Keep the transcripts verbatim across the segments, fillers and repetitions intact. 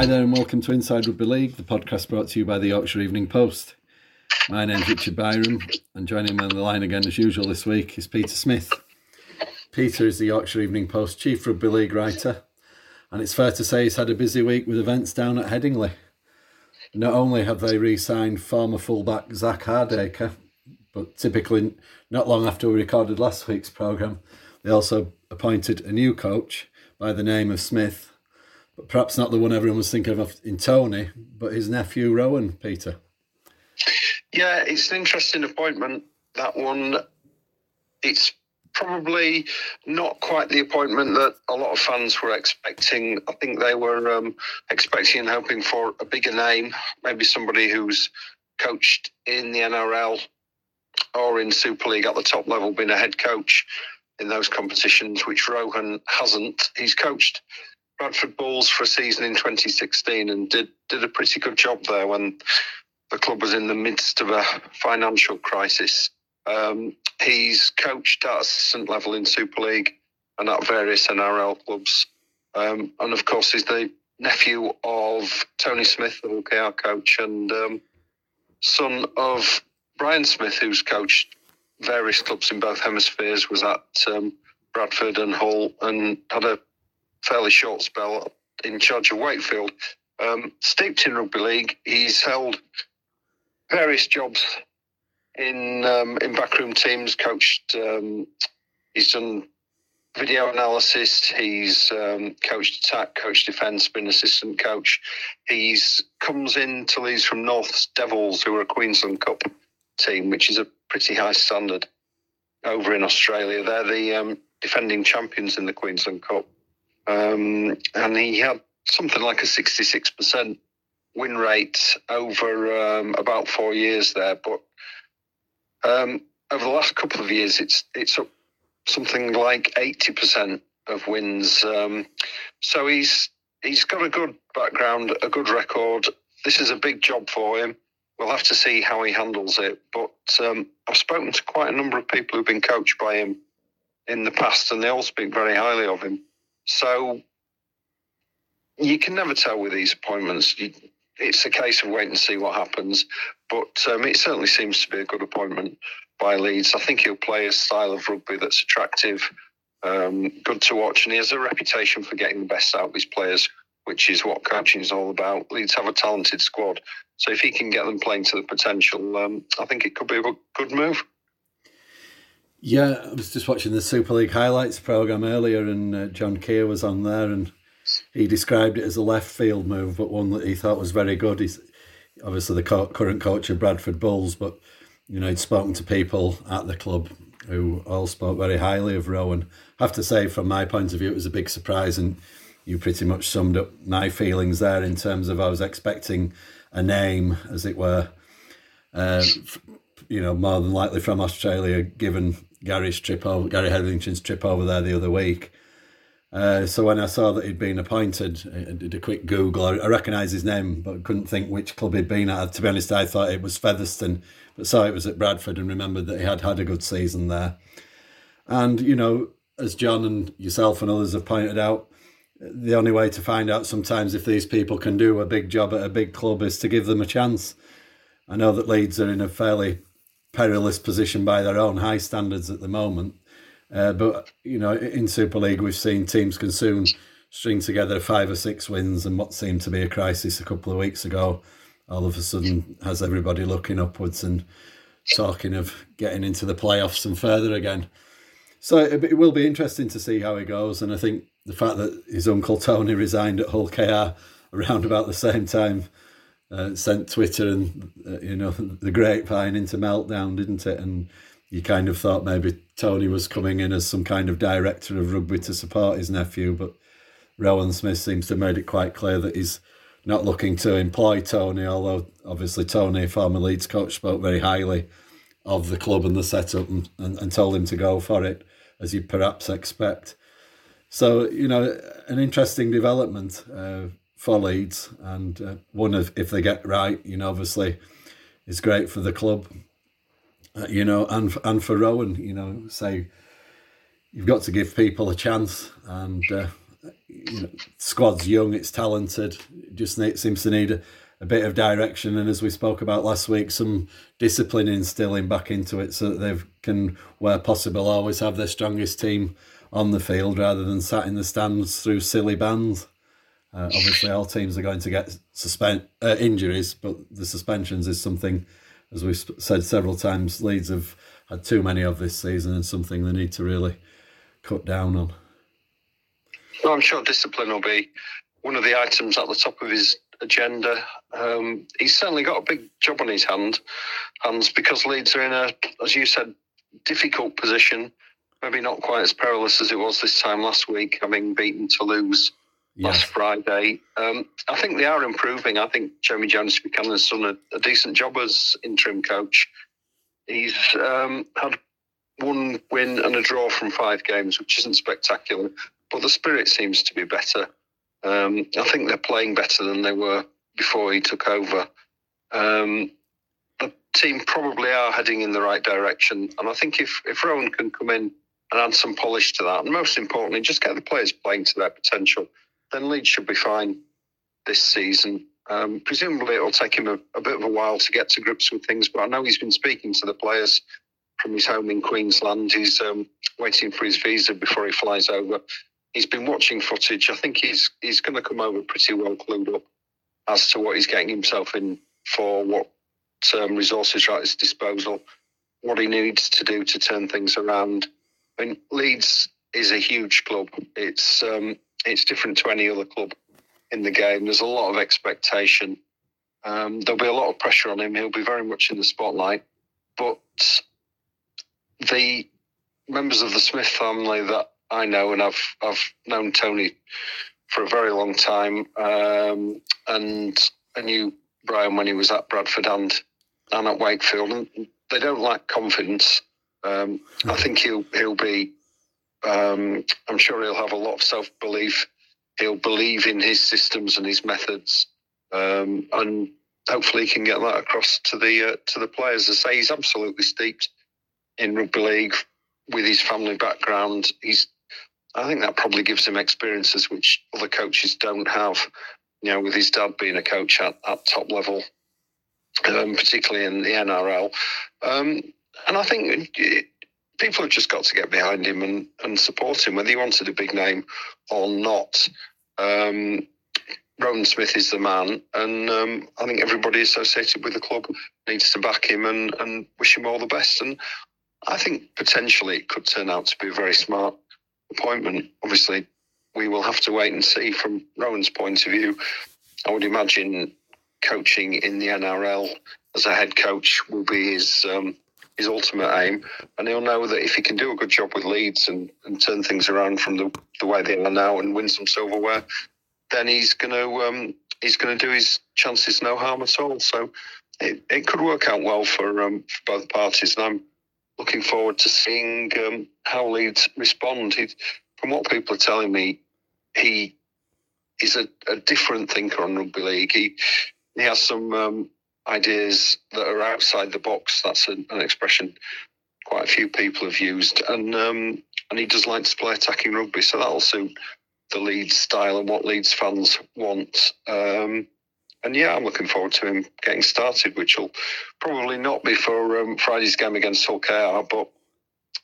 Hi there and welcome to Inside Rugby League, the podcast brought to you by the Yorkshire Evening Post. My name's Richard Byron and joining me on the line again as usual this week is Peter Smith. Peter is the Yorkshire Evening Post chief rugby league writer and it's fair to say he's had a busy week with events down at Headingley. Not only have they re-signed former fullback Zak Hardaker, but typically not long after we recorded last week's programme, they also appointed a new coach by the name of Smith. Perhaps not the one everyone was thinking of in Tony, but his nephew Rowan, Peter. Yeah, it's an interesting appointment, that one. It's probably not quite the appointment that a lot of fans were expecting. I think they were um, expecting and hoping for a bigger name, maybe somebody who's coached in the N R L or in Super League at the top level, been a head coach in those competitions, which Rowan hasn't. He's coached Bradford Bulls for a season in twenty sixteen and did, did a pretty good job there when the club was in the midst of a financial crisis. Um, he's coached at assistant level in Super League and at various N R L clubs. Um, and of course, he's the nephew of Tony Smith, the Hull K R coach, and um, son of Brian Smith, who's coached various clubs in both hemispheres, was at um, Bradford and Hull and had a fairly short spell in charge of Wakefield. Um, steeped in rugby league, he's held various jobs in um, in backroom teams, coached, um, he's done video analysis, he's um, coached attack, coached defence, been assistant coach. He's comes in to Leeds from North's Devils, who are a Queensland Cup team, which is a pretty high standard over in Australia. They're the um, defending champions in the Queensland Cup. Um, and he had something like a sixty-six percent win rate over um, about four years there. But um, over the last couple of years, it's it's up something like eighty percent of wins. Um, so he's he's got a good background, a good record. This is a big job for him. We'll have to see how he handles it. But um, I've spoken to quite a number of people who've been coached by him in the past, and they all speak very highly of him. So you can never tell with these appointments. You, it's a case of wait and see what happens. But um, it certainly seems to be a good appointment by Leeds. I think he'll play a style of rugby that's attractive, um, good to watch. And he has a reputation for getting the best out of his players, which is what coaching is all about. Leeds have a talented squad. So if he can get them playing to the potential, um, I think it could be a good move. Yeah, I was just watching the Super League highlights programme earlier and uh, John Keir was on there and he described it as a left field move, but one that he thought was very good. He's obviously the co- current coach of Bradford Bulls, but you know, he'd spoken to people at the club who all spoke very highly of Rowan. I have to say, from my point of view, it was a big surprise and you pretty much summed up my feelings there in terms of I was expecting a name, as it were, uh, you know, more than likely from Australia, given Gary's trip over, Gary Hedlington's trip over there the other week. Uh, so when I saw that he'd been appointed, I did a quick Google. I, I recognised his name, but couldn't think which club he'd been at. To be honest, I thought it was Featherstone, but saw it was at Bradford and remembered that he had had a good season there. And, you know, as John and yourself and others have pointed out, the only way to find out sometimes if these people can do a big job at a big club is to give them a chance. I know that Leeds are in a fairly perilous position by their own high standards at the moment. Uh, but, you know, in Super League, we've seen teams can soon string together five or six wins and what seemed to be a crisis a couple of weeks ago, all of a sudden has everybody looking upwards and talking of getting into the playoffs and further again. So it, it will be interesting to see how he goes. And I think the fact that his uncle Tony resigned at Hull K R around about the same time Uh, sent Twitter and, uh, you know, the grapevine into meltdown, didn't it? And you kind of thought maybe Tony was coming in as some kind of director of rugby to support his nephew, but Rowan Smith seems to have made it quite clear that he's not looking to employ Tony, although obviously Tony, former Leeds coach, spoke very highly of the club and the setup and, and, and told him to go for it, as you'd perhaps expect. So, you know, an interesting development uh, for Leeds, and uh, one of, if they get right, you know, obviously is great for the club, uh, you know, and and for Rowan, you know, say you've got to give people a chance, and uh, you know, squad's young, it's talented, it just need, seems to need a, a bit of direction, and as we spoke about last week, some discipline instilling back into it so that they can, where possible, always have their strongest team on the field rather than sat in the stands through silly bans. Uh, obviously, all teams are going to get suspend uh, injuries, but the suspensions is something, as we've said several times, Leeds have had too many of this season and something they need to really cut down on. Well, I'm sure discipline will be one of the items at the top of his agenda. Um, he's certainly got a big job on his hand, hands because Leeds are in a, as you said, difficult position. Maybe not quite as perilous as it was this time last week, having beaten Toulouse yes. last Friday. Um, I think they are improving. I think Jeremy Jones Buchanan's done a, a decent job as interim coach. He's um, had one win and a draw from five games, which isn't spectacular, but the spirit seems to be better. Um, I think they're playing better than they were before he took over. Um, the team probably are heading in the right direction, and I think if, if Rowan can come in and add some polish to that, and most importantly, just get the players playing to their potential, then Leeds should be fine this season. Um, presumably it'll take him a, a bit of a while to get to grips with things, but I know he's been speaking to the players from his home in Queensland. He's um, waiting for his visa before he flies over. He's been watching footage. I think he's he's going to come over pretty well clued up as to what he's getting himself in for, what um, resources are at his disposal, what he needs to do to turn things around. I mean, Leeds is a huge club. It's um, it's different to any other club in the game. There's a lot of expectation. Um, there'll be a lot of pressure on him. He'll be very much in the spotlight. But the members of the Smith family that I know, and I've I've known Tony for a very long time, um, and I knew Brian when he was at Bradford and and at Wakefield, and they don't lack confidence. Um, I think he'll he'll be. Um, I'm sure he'll have a lot of self belief. He'll believe in his systems and his methods, um, and hopefully he can get that across to the uh, to the players. As I say, he's absolutely steeped in rugby league with his family background. He's I think that probably gives him experiences which other coaches don't have, you know, with his dad being a coach at, at top level, um, particularly in the N R L. Um, and I think it, people have just got to get behind him and, and support him, whether he wanted a big name or not. Um, Rowan Smith is the man, and um, I think everybody associated with the club needs to back him and, and wish him all the best. And I think potentially it could turn out to be a very smart appointment. Obviously, we will have to wait and see from Rowan's point of view. I would imagine coaching in the N R L as a head coach will be his um, his ultimate aim. And he'll know that if he can do a good job with Leeds and, and turn things around from the, the way they are now and win some silverware, then he's going to um, he's going to do his chances no harm at all. So it, it could work out well for, um, for both parties. And I'm looking forward to seeing um, how Leeds respond. He, from what people are telling me, he is a, a different thinker on rugby league. He he has some um, ideas that are outside the box. That's an, an expression quite a few people have used, and um, and he does like to play attacking rugby. So that'll suit the Leeds style and what Leeds fans want. Um, And yeah, I'm looking forward to him getting started, which will probably not be for um, Friday's game against Hull K R, but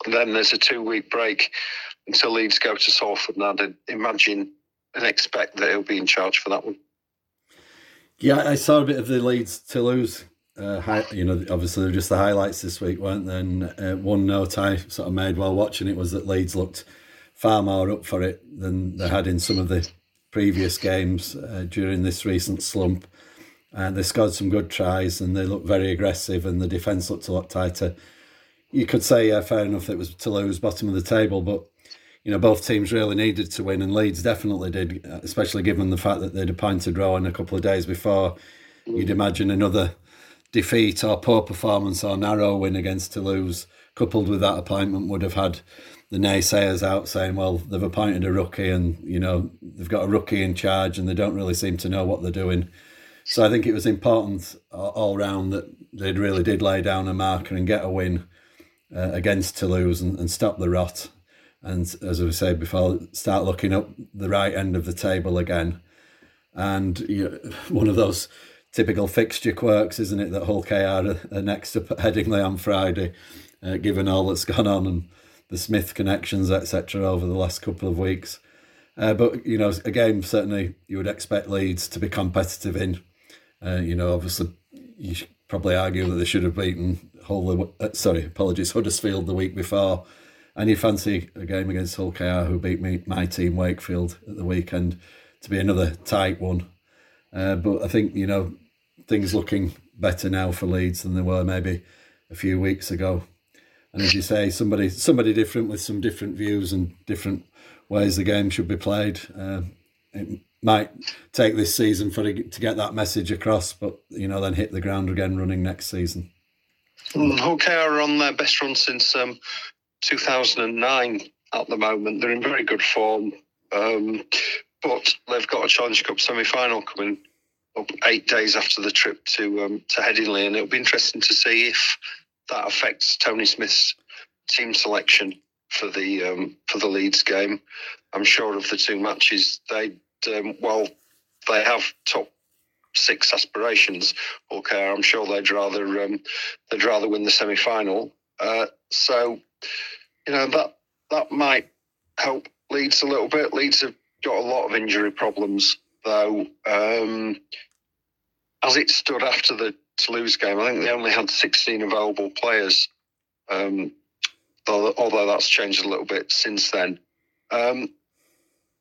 then there's a two-week break until Leeds go to Salford, and I'd imagine and expect that he'll be in charge for that one. Yeah, I saw a bit of the Leeds-Toulouse, uh, hi- you know, obviously they were just the highlights this week, weren't they? And uh, one note I sort of made while watching it was that Leeds looked far more up for it than they had in some of the previous games uh, during this recent slump, and they scored some good tries and they looked very aggressive and the defence looked a lot tighter. You could say, yeah, fair enough, it was Toulouse, bottom of the table, but you know, both teams really needed to win, and Leeds definitely did, especially given the fact that they'd appointed Rowan a couple of days before. You'd imagine another defeat or poor performance or narrow win against Toulouse coupled with that appointment would have had the naysayers out saying, well, they've appointed a rookie and, you know, they've got a rookie in charge and they don't really seem to know what they're doing. So I think it was important all round that they really did lay down a marker and get a win uh, against Toulouse and, and stop the rot. And as I said before, start looking up the right end of the table again. And you know, one of those typical fixture quirks, isn't it, that Hull K R are, are next up at Headingley on Friday, uh, given all that's gone on and the Smith connections, et cetera, over the last couple of weeks. Uh, but, you know, again, certainly you would expect Leeds to be competitive in. Uh, you know, obviously, you should probably argue that they should have beaten Hull, uh, sorry, apologies, Huddersfield the week before. And you fancy a game against Hull K R, who beat me, my team, Wakefield, at the weekend, to be another tight one. Uh, but I think, you know, things looking better now for Leeds than they were maybe a few weeks ago. And as you say, somebody somebody different with some different views and different ways the game should be played. Uh, it might take this season for to get that message across, but, you know, then hit the ground again running next season. Hull K R are on their best run since um, two thousand nine at the moment. They're in very good form. Um, but they've got a Challenge Cup semi-final coming up eight days after the trip to um, to Headingley, and it'll be interesting to see if that affects Tony Smith's team selection for the um, for the Leeds game. I'm sure of the two matches, they um, well, they have top six aspirations. Okay, I'm sure they'd rather um, they'd rather win the semi-final. Uh, so you know that that might help Leeds a little bit. Leeds have got a lot of injury problems though. Um, as it stood after the Toulouse game, I think they only had sixteen available players, um, though, although that's changed a little bit since then. Um,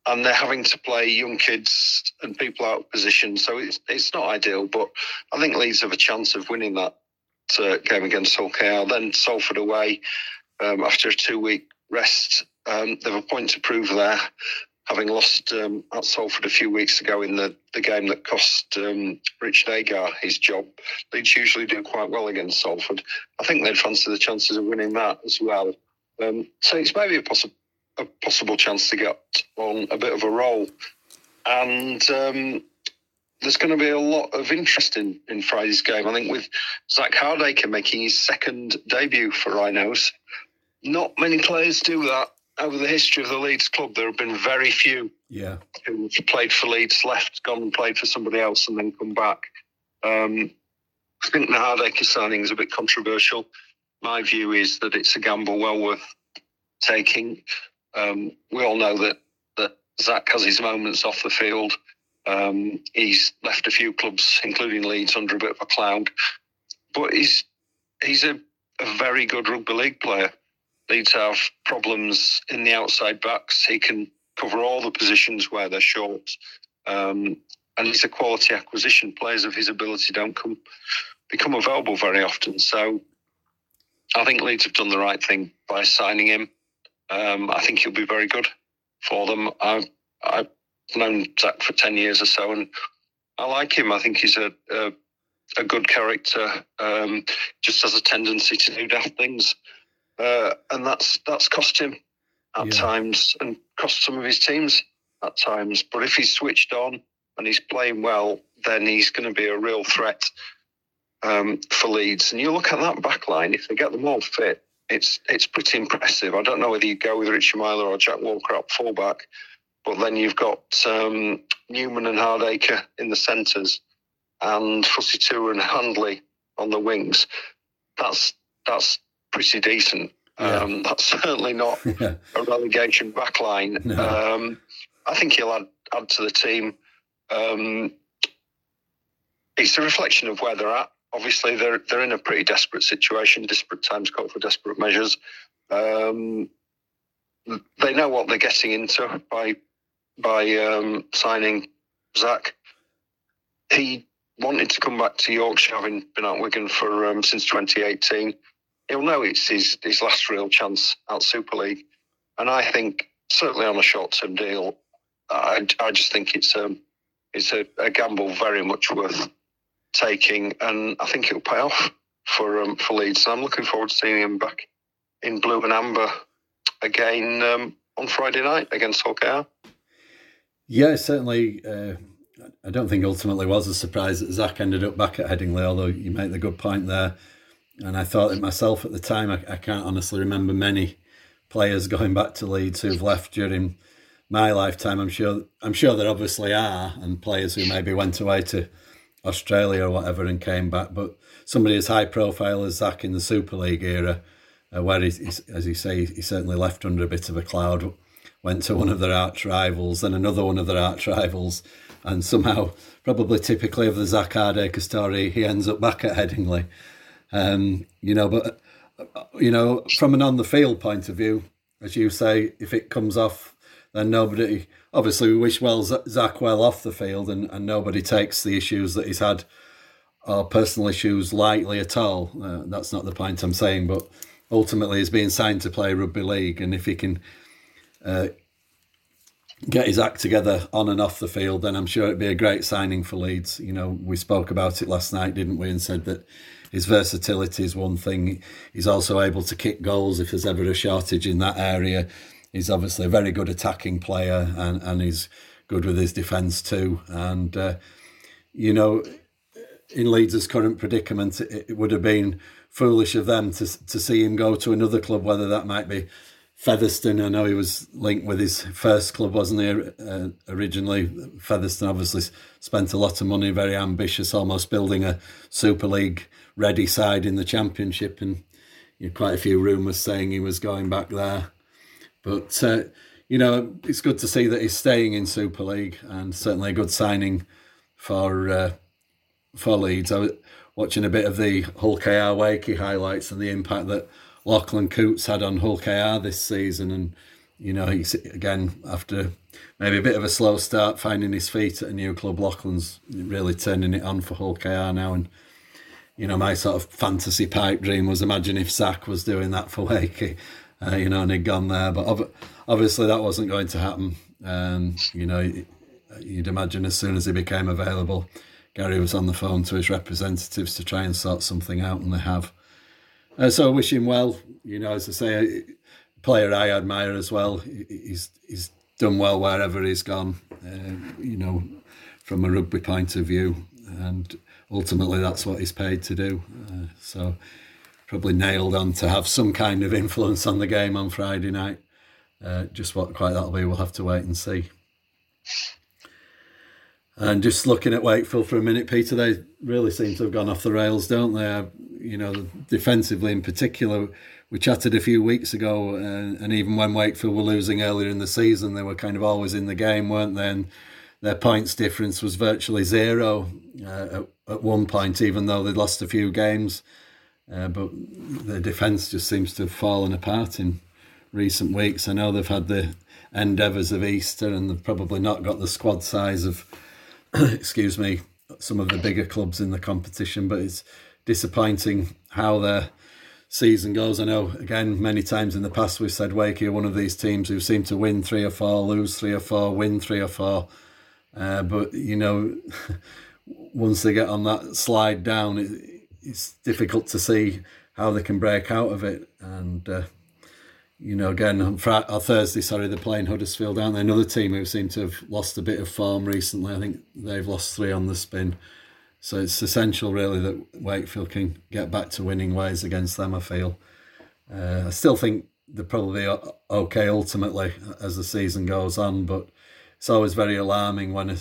and they're having to play young kids and people out of position, so it's it's not ideal, but I think Leeds have a chance of winning that uh, game against Hull K R. Then Salford away, um, after a two-week rest. Um, they've a point to prove there, having lost um, at Salford a few weeks ago in the, the game that cost um, Richard Agar his job. Leeds usually do quite well against Salford. I think they'd fancy the chances of winning that as well. Um, so it's maybe a, possi- a possible chance to get on a bit of a roll. And um, there's going to be a lot of interest in, in Friday's game. I think with Zak Hardaker making his second debut for Rhinos, not many players do that. Over the history of the Leeds club, there have been very few yeah. who played for Leeds, left, gone and played for somebody else and then come back. Um, I think the Hardacre signing is a bit controversial. My view is that it's a gamble well worth taking. Um, we all know that, that Zach has his moments off the field. Um, he's left a few clubs, including Leeds, under a bit of a cloud. But he's, he's a, a very good rugby league player. Leeds have problems in the outside backs. He can cover all the positions where they're short. Um, and he's a quality acquisition. Players of his ability don't come become available very often. So I think Leeds have done the right thing by signing him. Um, I think he'll be very good for them. I've, I've known Zach for ten years or so, and I like him. I think he's a, a, a good character, um, just has a tendency to do daft things. Uh, and that's that's cost him at yeah. times and cost some of his teams at times. But if he's switched on and he's playing well, then he's going to be a real threat um, for Leeds. And you look at that back line, if they get them all fit, it's it's pretty impressive. I don't know whether you go with Richie Myler or Jack Walker up fullback, but then you've got um, Newman and Hardacre in the centres and Fussie Tua and Handley on the wings. That's that's... pretty decent. Yeah. Um, that's certainly not yeah. a relegation backline. No. Um, I think he'll add, add to the team. Um, it's a reflection of where they're at. Obviously, they're they're in a pretty desperate situation. Desperate times call for desperate measures. Um, they know what they're getting into by by um, signing Zach. He wanted to come back to Yorkshire, having been at Wigan for um, since twenty eighteen. He'll know it's his, his last real chance at Super League. And I think, certainly on a short-term deal, I, I just think it's, um, it's a, a gamble very much worth taking. And I think it'll pay off for um, for Leeds. And I'm looking forward to seeing him back in blue and amber again um, on Friday night against Hull K R. Yeah, certainly. Uh, I don't think ultimately was a surprise that Zach ended up back at Headingley, although you make the good point there. And I thought it myself at the time. I, I can't honestly remember many players going back to Leeds who've left during my lifetime. I'm sure I'm sure there obviously are, and players who maybe went away to Australia or whatever and came back. But somebody as high profile as Zak in the Super League era, uh, where, he, he, as you say, he certainly left under a bit of a cloud, went to one of their arch rivals, then another one of their arch rivals, and somehow, probably typically of the Zak Hardaker story, he ends up back at Headingley. Um, you know, but, you know, from an on-the-field point of view, as you say, if it comes off, then nobody... Obviously, we wish well Zak well off the field, and, and nobody takes the issues that he's had or personal issues lightly at all. Uh, that's not the point I'm saying, but ultimately he's being signed to play rugby league, and if he can uh, get his act together on and off the field, then I'm sure it'd be a great signing for Leeds. You know, we spoke about it last night, didn't we, and said that his versatility is one thing. He's also able to kick goals if there's ever a shortage in that area. He's obviously a very good attacking player, and, and he's good with his defence too. And, uh, you know, in Leeds' current predicament, it, it would have been foolish of them to to see him go to another club, whether that might be Featherstone. I know he was linked with his first club, wasn't he, uh, originally? Featherstone obviously spent a lot of money, very ambitious, almost building a Super League-ready side in the Championship. And you know, quite a few rumours saying he was going back there. But, uh, you know, it's good to see that he's staying in Super League, and certainly a good signing for uh, for Leeds. I was watching a bit of the Hull K R Wakey highlights and the impact that Lachlan Coots had on Hull K R this season. And, you know, he's, again, after maybe a bit of a slow start, finding his feet at a new club, Lachlan's really turning it on for Hull K R now. And, you know, my sort of fantasy pipe dream was, imagine if Zak was doing that for Wakey. Uh, you know, and he'd gone there, but ob- obviously that wasn't going to happen. Um, you know, you'd imagine as soon as he became available, Gary was on the phone to his representatives to try and sort something out, and they have. Uh, so I wish him well. You know, as I say, a player I admire as well. He's he's done well wherever he's gone. Uh, you know, from a rugby point of view, and ultimately that's what he's paid to do. Uh, so. Probably nailed on to have some kind of influence on the game on Friday night. Uh, just what quite that'll be, we'll have to wait and see. And just looking at Wakefield for a minute, Peter, they really seem to have gone off the rails, don't they? You know, defensively in particular, we chatted a few weeks ago, uh, and even when Wakefield were losing earlier in the season, they were kind of always in the game, weren't they? And their points difference was virtually zero uh, at, at one point, even though they'd lost a few games. Uh, but their defence just seems to have fallen apart in recent weeks. I know they've had the endeavours of Easter, and they've probably not got the squad size of, excuse me, some of the bigger clubs in the competition. But it's disappointing how their season goes. I know, again, many times in the past we've said Wakey are one of these teams who seem to win three or four, lose three or four, win three or four. Uh, but, you know, once they get on that slide down... It, It's difficult to see how they can break out of it. And, uh, you know, again, on Friday, or Thursday, sorry, they're playing Huddersfield, aren't they? Another team who seem to have lost a bit of form recently. I think they've lost three on the spin. So it's essential, really, that Wakefield can get back to winning ways against them, I feel. Uh, I still think they're probably okay ultimately as the season goes on, but it's always very alarming when a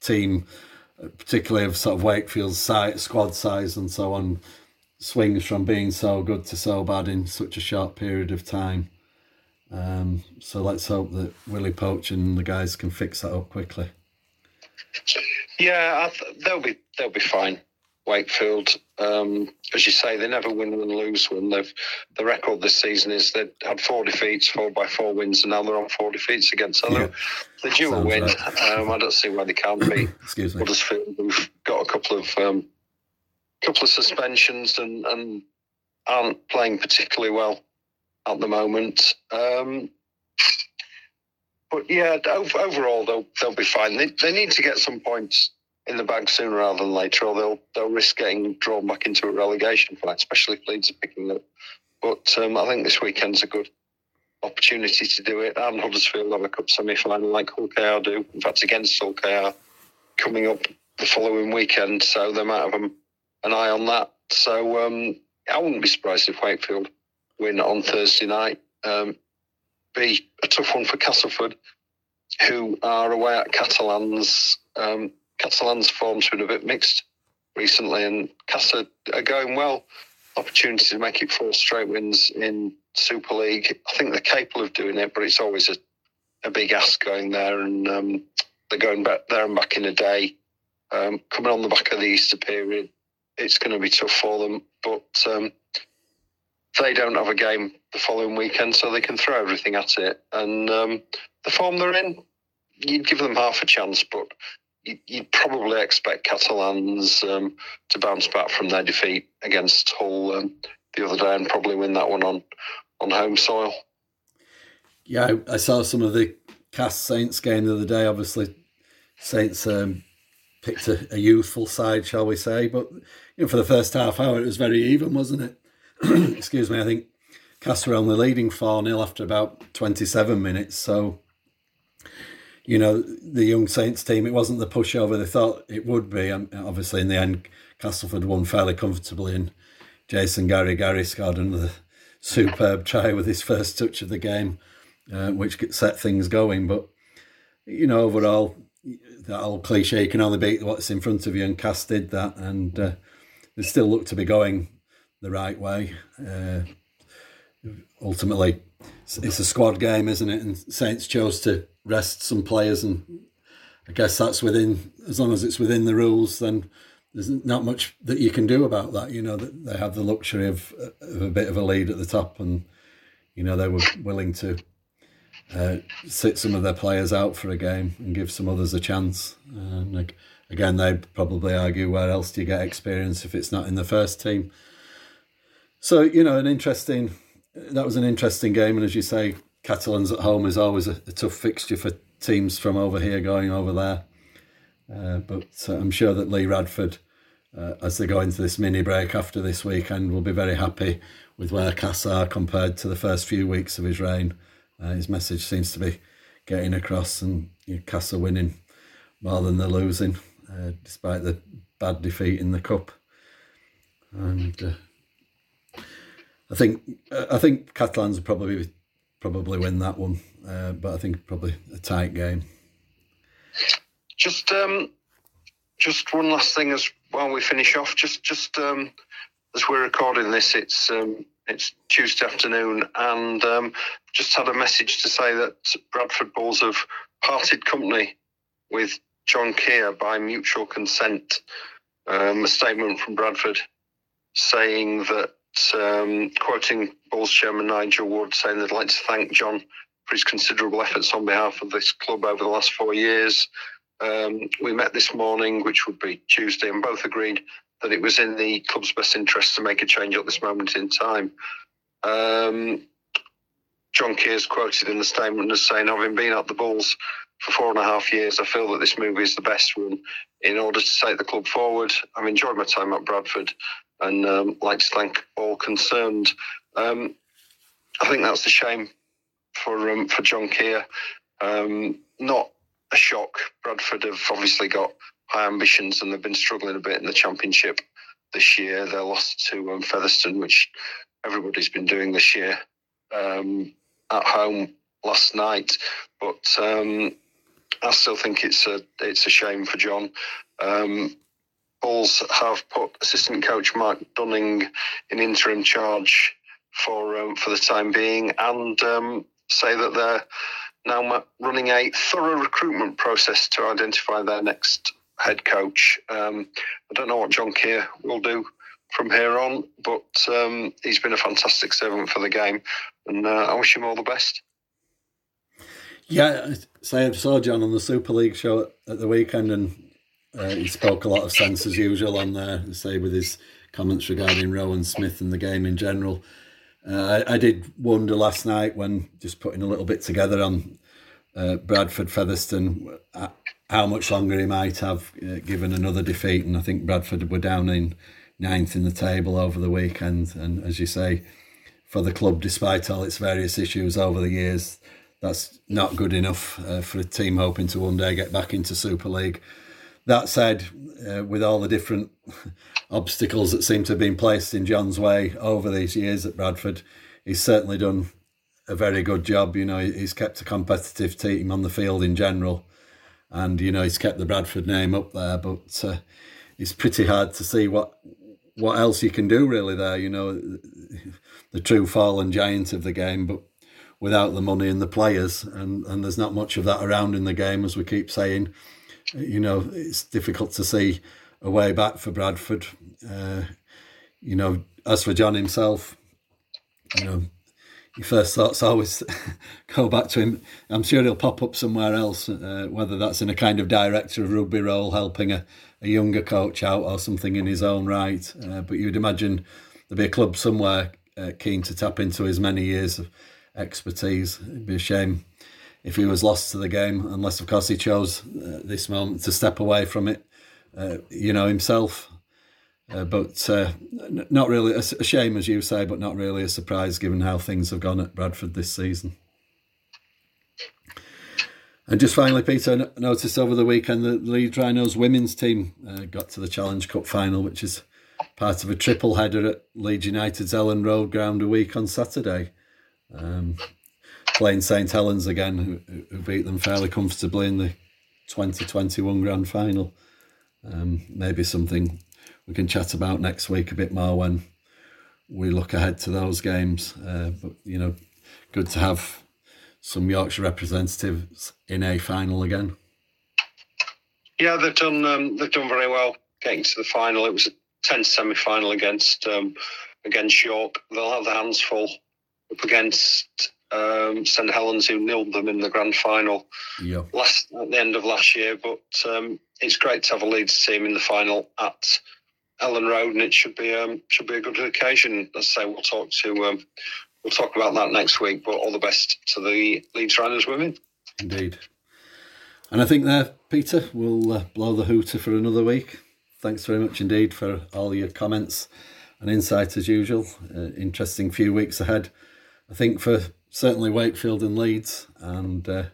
team... particularly of sort of Wakefield's size, squad size and so on, swings from being so good to so bad in such a short period of time. Um, so let's hope that Willie Poach and the guys can fix that up quickly. Yeah, I th- they'll be they'll be fine. Wakefield, um, as you say, they never win and lose one. They've the record this season is they've had four defeats, followed by four wins, and now they're on four defeats again. So yeah. they're due a win. Right. Um, I don't see why they can't be. Excuse me. Huddersfield, who've got a couple of um, couple of suspensions and, and aren't playing particularly well at the moment. Um, but yeah, overall they'll they'll be fine. They they need to get some points in the bag sooner rather than later, or they'll they'll risk getting drawn back into a relegation fight, especially if Leeds are picking up. But um, I think this weekend's a good opportunity to do it. And Huddersfield have a cup semi-final like Hull K R do. In fact, against Hull K R coming up the following weekend, so they might have an eye on that. So um, I wouldn't be surprised if Wakefield win on Thursday night. Um, be a tough one for Castleford, who are away at Catalans. Um, Catalans' form's been a bit mixed recently, and Casa are going well. Opportunity to make it four straight wins in Super League. I think they're capable of doing it, but it's always a, a big ask going there, and um, they're going back there and back in a day. Um, coming on the back of the Easter period, it's going to be tough for them, but um, they don't have a game the following weekend, so they can throw everything at it. And um, the form they're in, you'd give them half a chance, but you'd probably expect Catalans um, to bounce back from their defeat against Hull um, the other day and probably win that one on, on home soil. Yeah, I saw some of the Cas Saints game the other day. Obviously, Saints um, picked a, a youthful side, shall we say, but you know, for the first half hour it was very even, wasn't it? Excuse me, I think Cas were only leading four nil after about twenty-seven minutes, so... You know, the young Saints team, it wasn't the pushover they thought it would be. And obviously, in the end, Castleford won fairly comfortably, and Jason Gary Gary scored another superb try with his first touch of the game, uh, which set things going. But, you know, overall, that old cliche, you can only beat what's in front of you, and Cass did that. And uh, they still look to be going the right way. Uh, ultimately, it's a squad game, isn't it? And Saints chose to rest some players, and I guess that's within, as long as it's within the rules, then there's not much that you can do about that. You know, that they have the luxury of, of a bit of a lead at the top, and, you know, they were willing to uh, sit some of their players out for a game and give some others a chance. And again, they'd probably argue, where else do you get experience if it's not in the first team? So, you know, an interesting, that was an interesting game. And as you say, Catalans at home is always a, a tough fixture for teams from over here going over there. Uh, but uh, I'm sure that Lee Radford, uh, as they go into this mini break after this weekend, will be very happy with where Cass are compared to the first few weeks of his reign. Uh, his message seems to be getting across, and you know, Cass are winning more than they're losing, uh, despite the bad defeat in the Cup. And uh, I think I think Catalans will probably be Probably win that one, uh, but I think probably a tight game. Just, um, just one last thing as while we finish off. Just, just um, as we're recording this, it's um, it's Tuesday afternoon, and um, just had a message to say that Bradford Bulls have parted company with John Keir by mutual consent. Um, a statement from Bradford saying that. Um, quoting Bulls chairman Nigel Wood, saying they'd like to thank John for his considerable efforts on behalf of this club over the last four years. Um, we met this morning, which would be Tuesday, and both agreed that it was in the club's best interest to make a change at this moment in time. Um, John Keir is quoted in the statement as saying, having been at the Bulls for four and a half years, I feel that this move is the best one in order to take the club forward. I've enjoyed my time at Bradford, and um, like to thank all concerned. Um, I think that's a shame for um, for John Keir. Um, not a shock. Bradford have obviously got high ambitions, and they've been struggling a bit in the Championship this year. They lost to um, Featherstone, which everybody's been doing this year, um, at home last night. But um, I still think it's a it's a shame for John. Um, Bulls have put assistant coach Mark Dunning in interim charge for um, for the time being, and um, say that they're now running a thorough recruitment process to identify their next head coach. Um, I don't know what John Keir will do from here on, but um, he's been a fantastic servant for the game, and uh, I wish him all the best. Yeah, so I saw John on the Super League show at the weekend, and Uh, he spoke a lot of sense as usual on there, say, with his comments regarding Rowan Smith and the game in general. Uh, I, I did wonder last night when just putting a little bit together on uh, Bradford Featherstone, uh, how much longer he might have uh, given another defeat. And I think Bradford were down in ninth in the table over the weekend. And as you say, for the club, despite all its various issues over the years, that's not good enough uh, for a team hoping to one day get back into Super League. That said, uh, with all the different obstacles that seem to have been placed in John's way over these years at Bradford, he's certainly done a very good job. You know, he's kept a competitive team on the field in general, and you know he's kept the Bradford name up there. But uh, it's pretty hard to see what what else you can do really there. You know, the true fallen giant of the game, but without the money and the players, and, and there's not much of that around in the game, as we keep saying. You know, it's difficult to see a way back for Bradford. Uh, you know, as for John himself, you know, your first thoughts always go back to him. I'm sure he'll pop up somewhere else, uh, whether that's in a kind of director of rugby role, helping a, a younger coach out or something in his own right. Uh, but you'd imagine there'd be a club somewhere uh, keen to tap into his many years of expertise. It'd be a shame if he was lost to the game, unless, of course, he chose uh, this moment to step away from it, uh, you know, himself. Uh, but uh, n- not really a, a shame, as you say, but not really a surprise given how things have gone at Bradford this season. And just finally, Peter, n- noticed over the weekend that Leeds Rhinos women's team uh, got to the Challenge Cup final, which is part of a triple header at Leeds United's Ellen Road ground a week on Saturday. Um, playing St Helens again, who, who beat them fairly comfortably in the twenty twenty-one Grand Final. Um, maybe something we can chat about next week a bit more when we look ahead to those games. Uh, but, you know, good to have some Yorkshire representatives in a final again. Yeah, they've done um, they've done very well getting to the final. It was a tense semi-final against, um, against York. They'll have their hands full up against um, St Helens, who nilled them in the grand final yeah. last at the end of last year. But um, it's great to have a Leeds team in the final at Ellen Road, and it should be um, should be a good occasion. As I say, we'll talk to um, we'll talk about that next week. But all the best to the Leeds Rhinos women. Indeed, and I think there, Peter, we'll uh, blow the hooter for another week. Thanks very much indeed for all your comments and insight as usual. Uh, interesting few weeks ahead, I think, for certainly Wakefield and Leeds, and uh,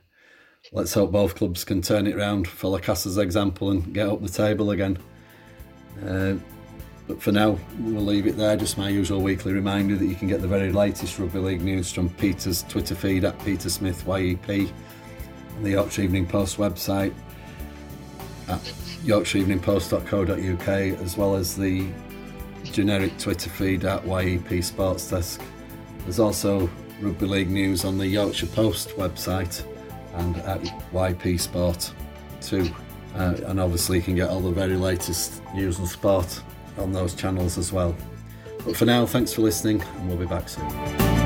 let's hope both clubs can turn it round, follow Casa's example and get up the table again. Uh, but for now, we'll leave it there. Just my usual weekly reminder that you can get the very latest Rugby League news from Peter's Twitter feed at Peter Smith Y E P, and the Yorkshire Evening Post website at yorkshire evening post dot co dot u k, as well as the generic Twitter feed at Y E P Sports Desk. There's also Rugby League news on the Yorkshire Post website and at Y P Sport too. Uh, and obviously you can get all the very latest news and sport on those channels as well. But for now, thanks for listening, and we'll be back soon.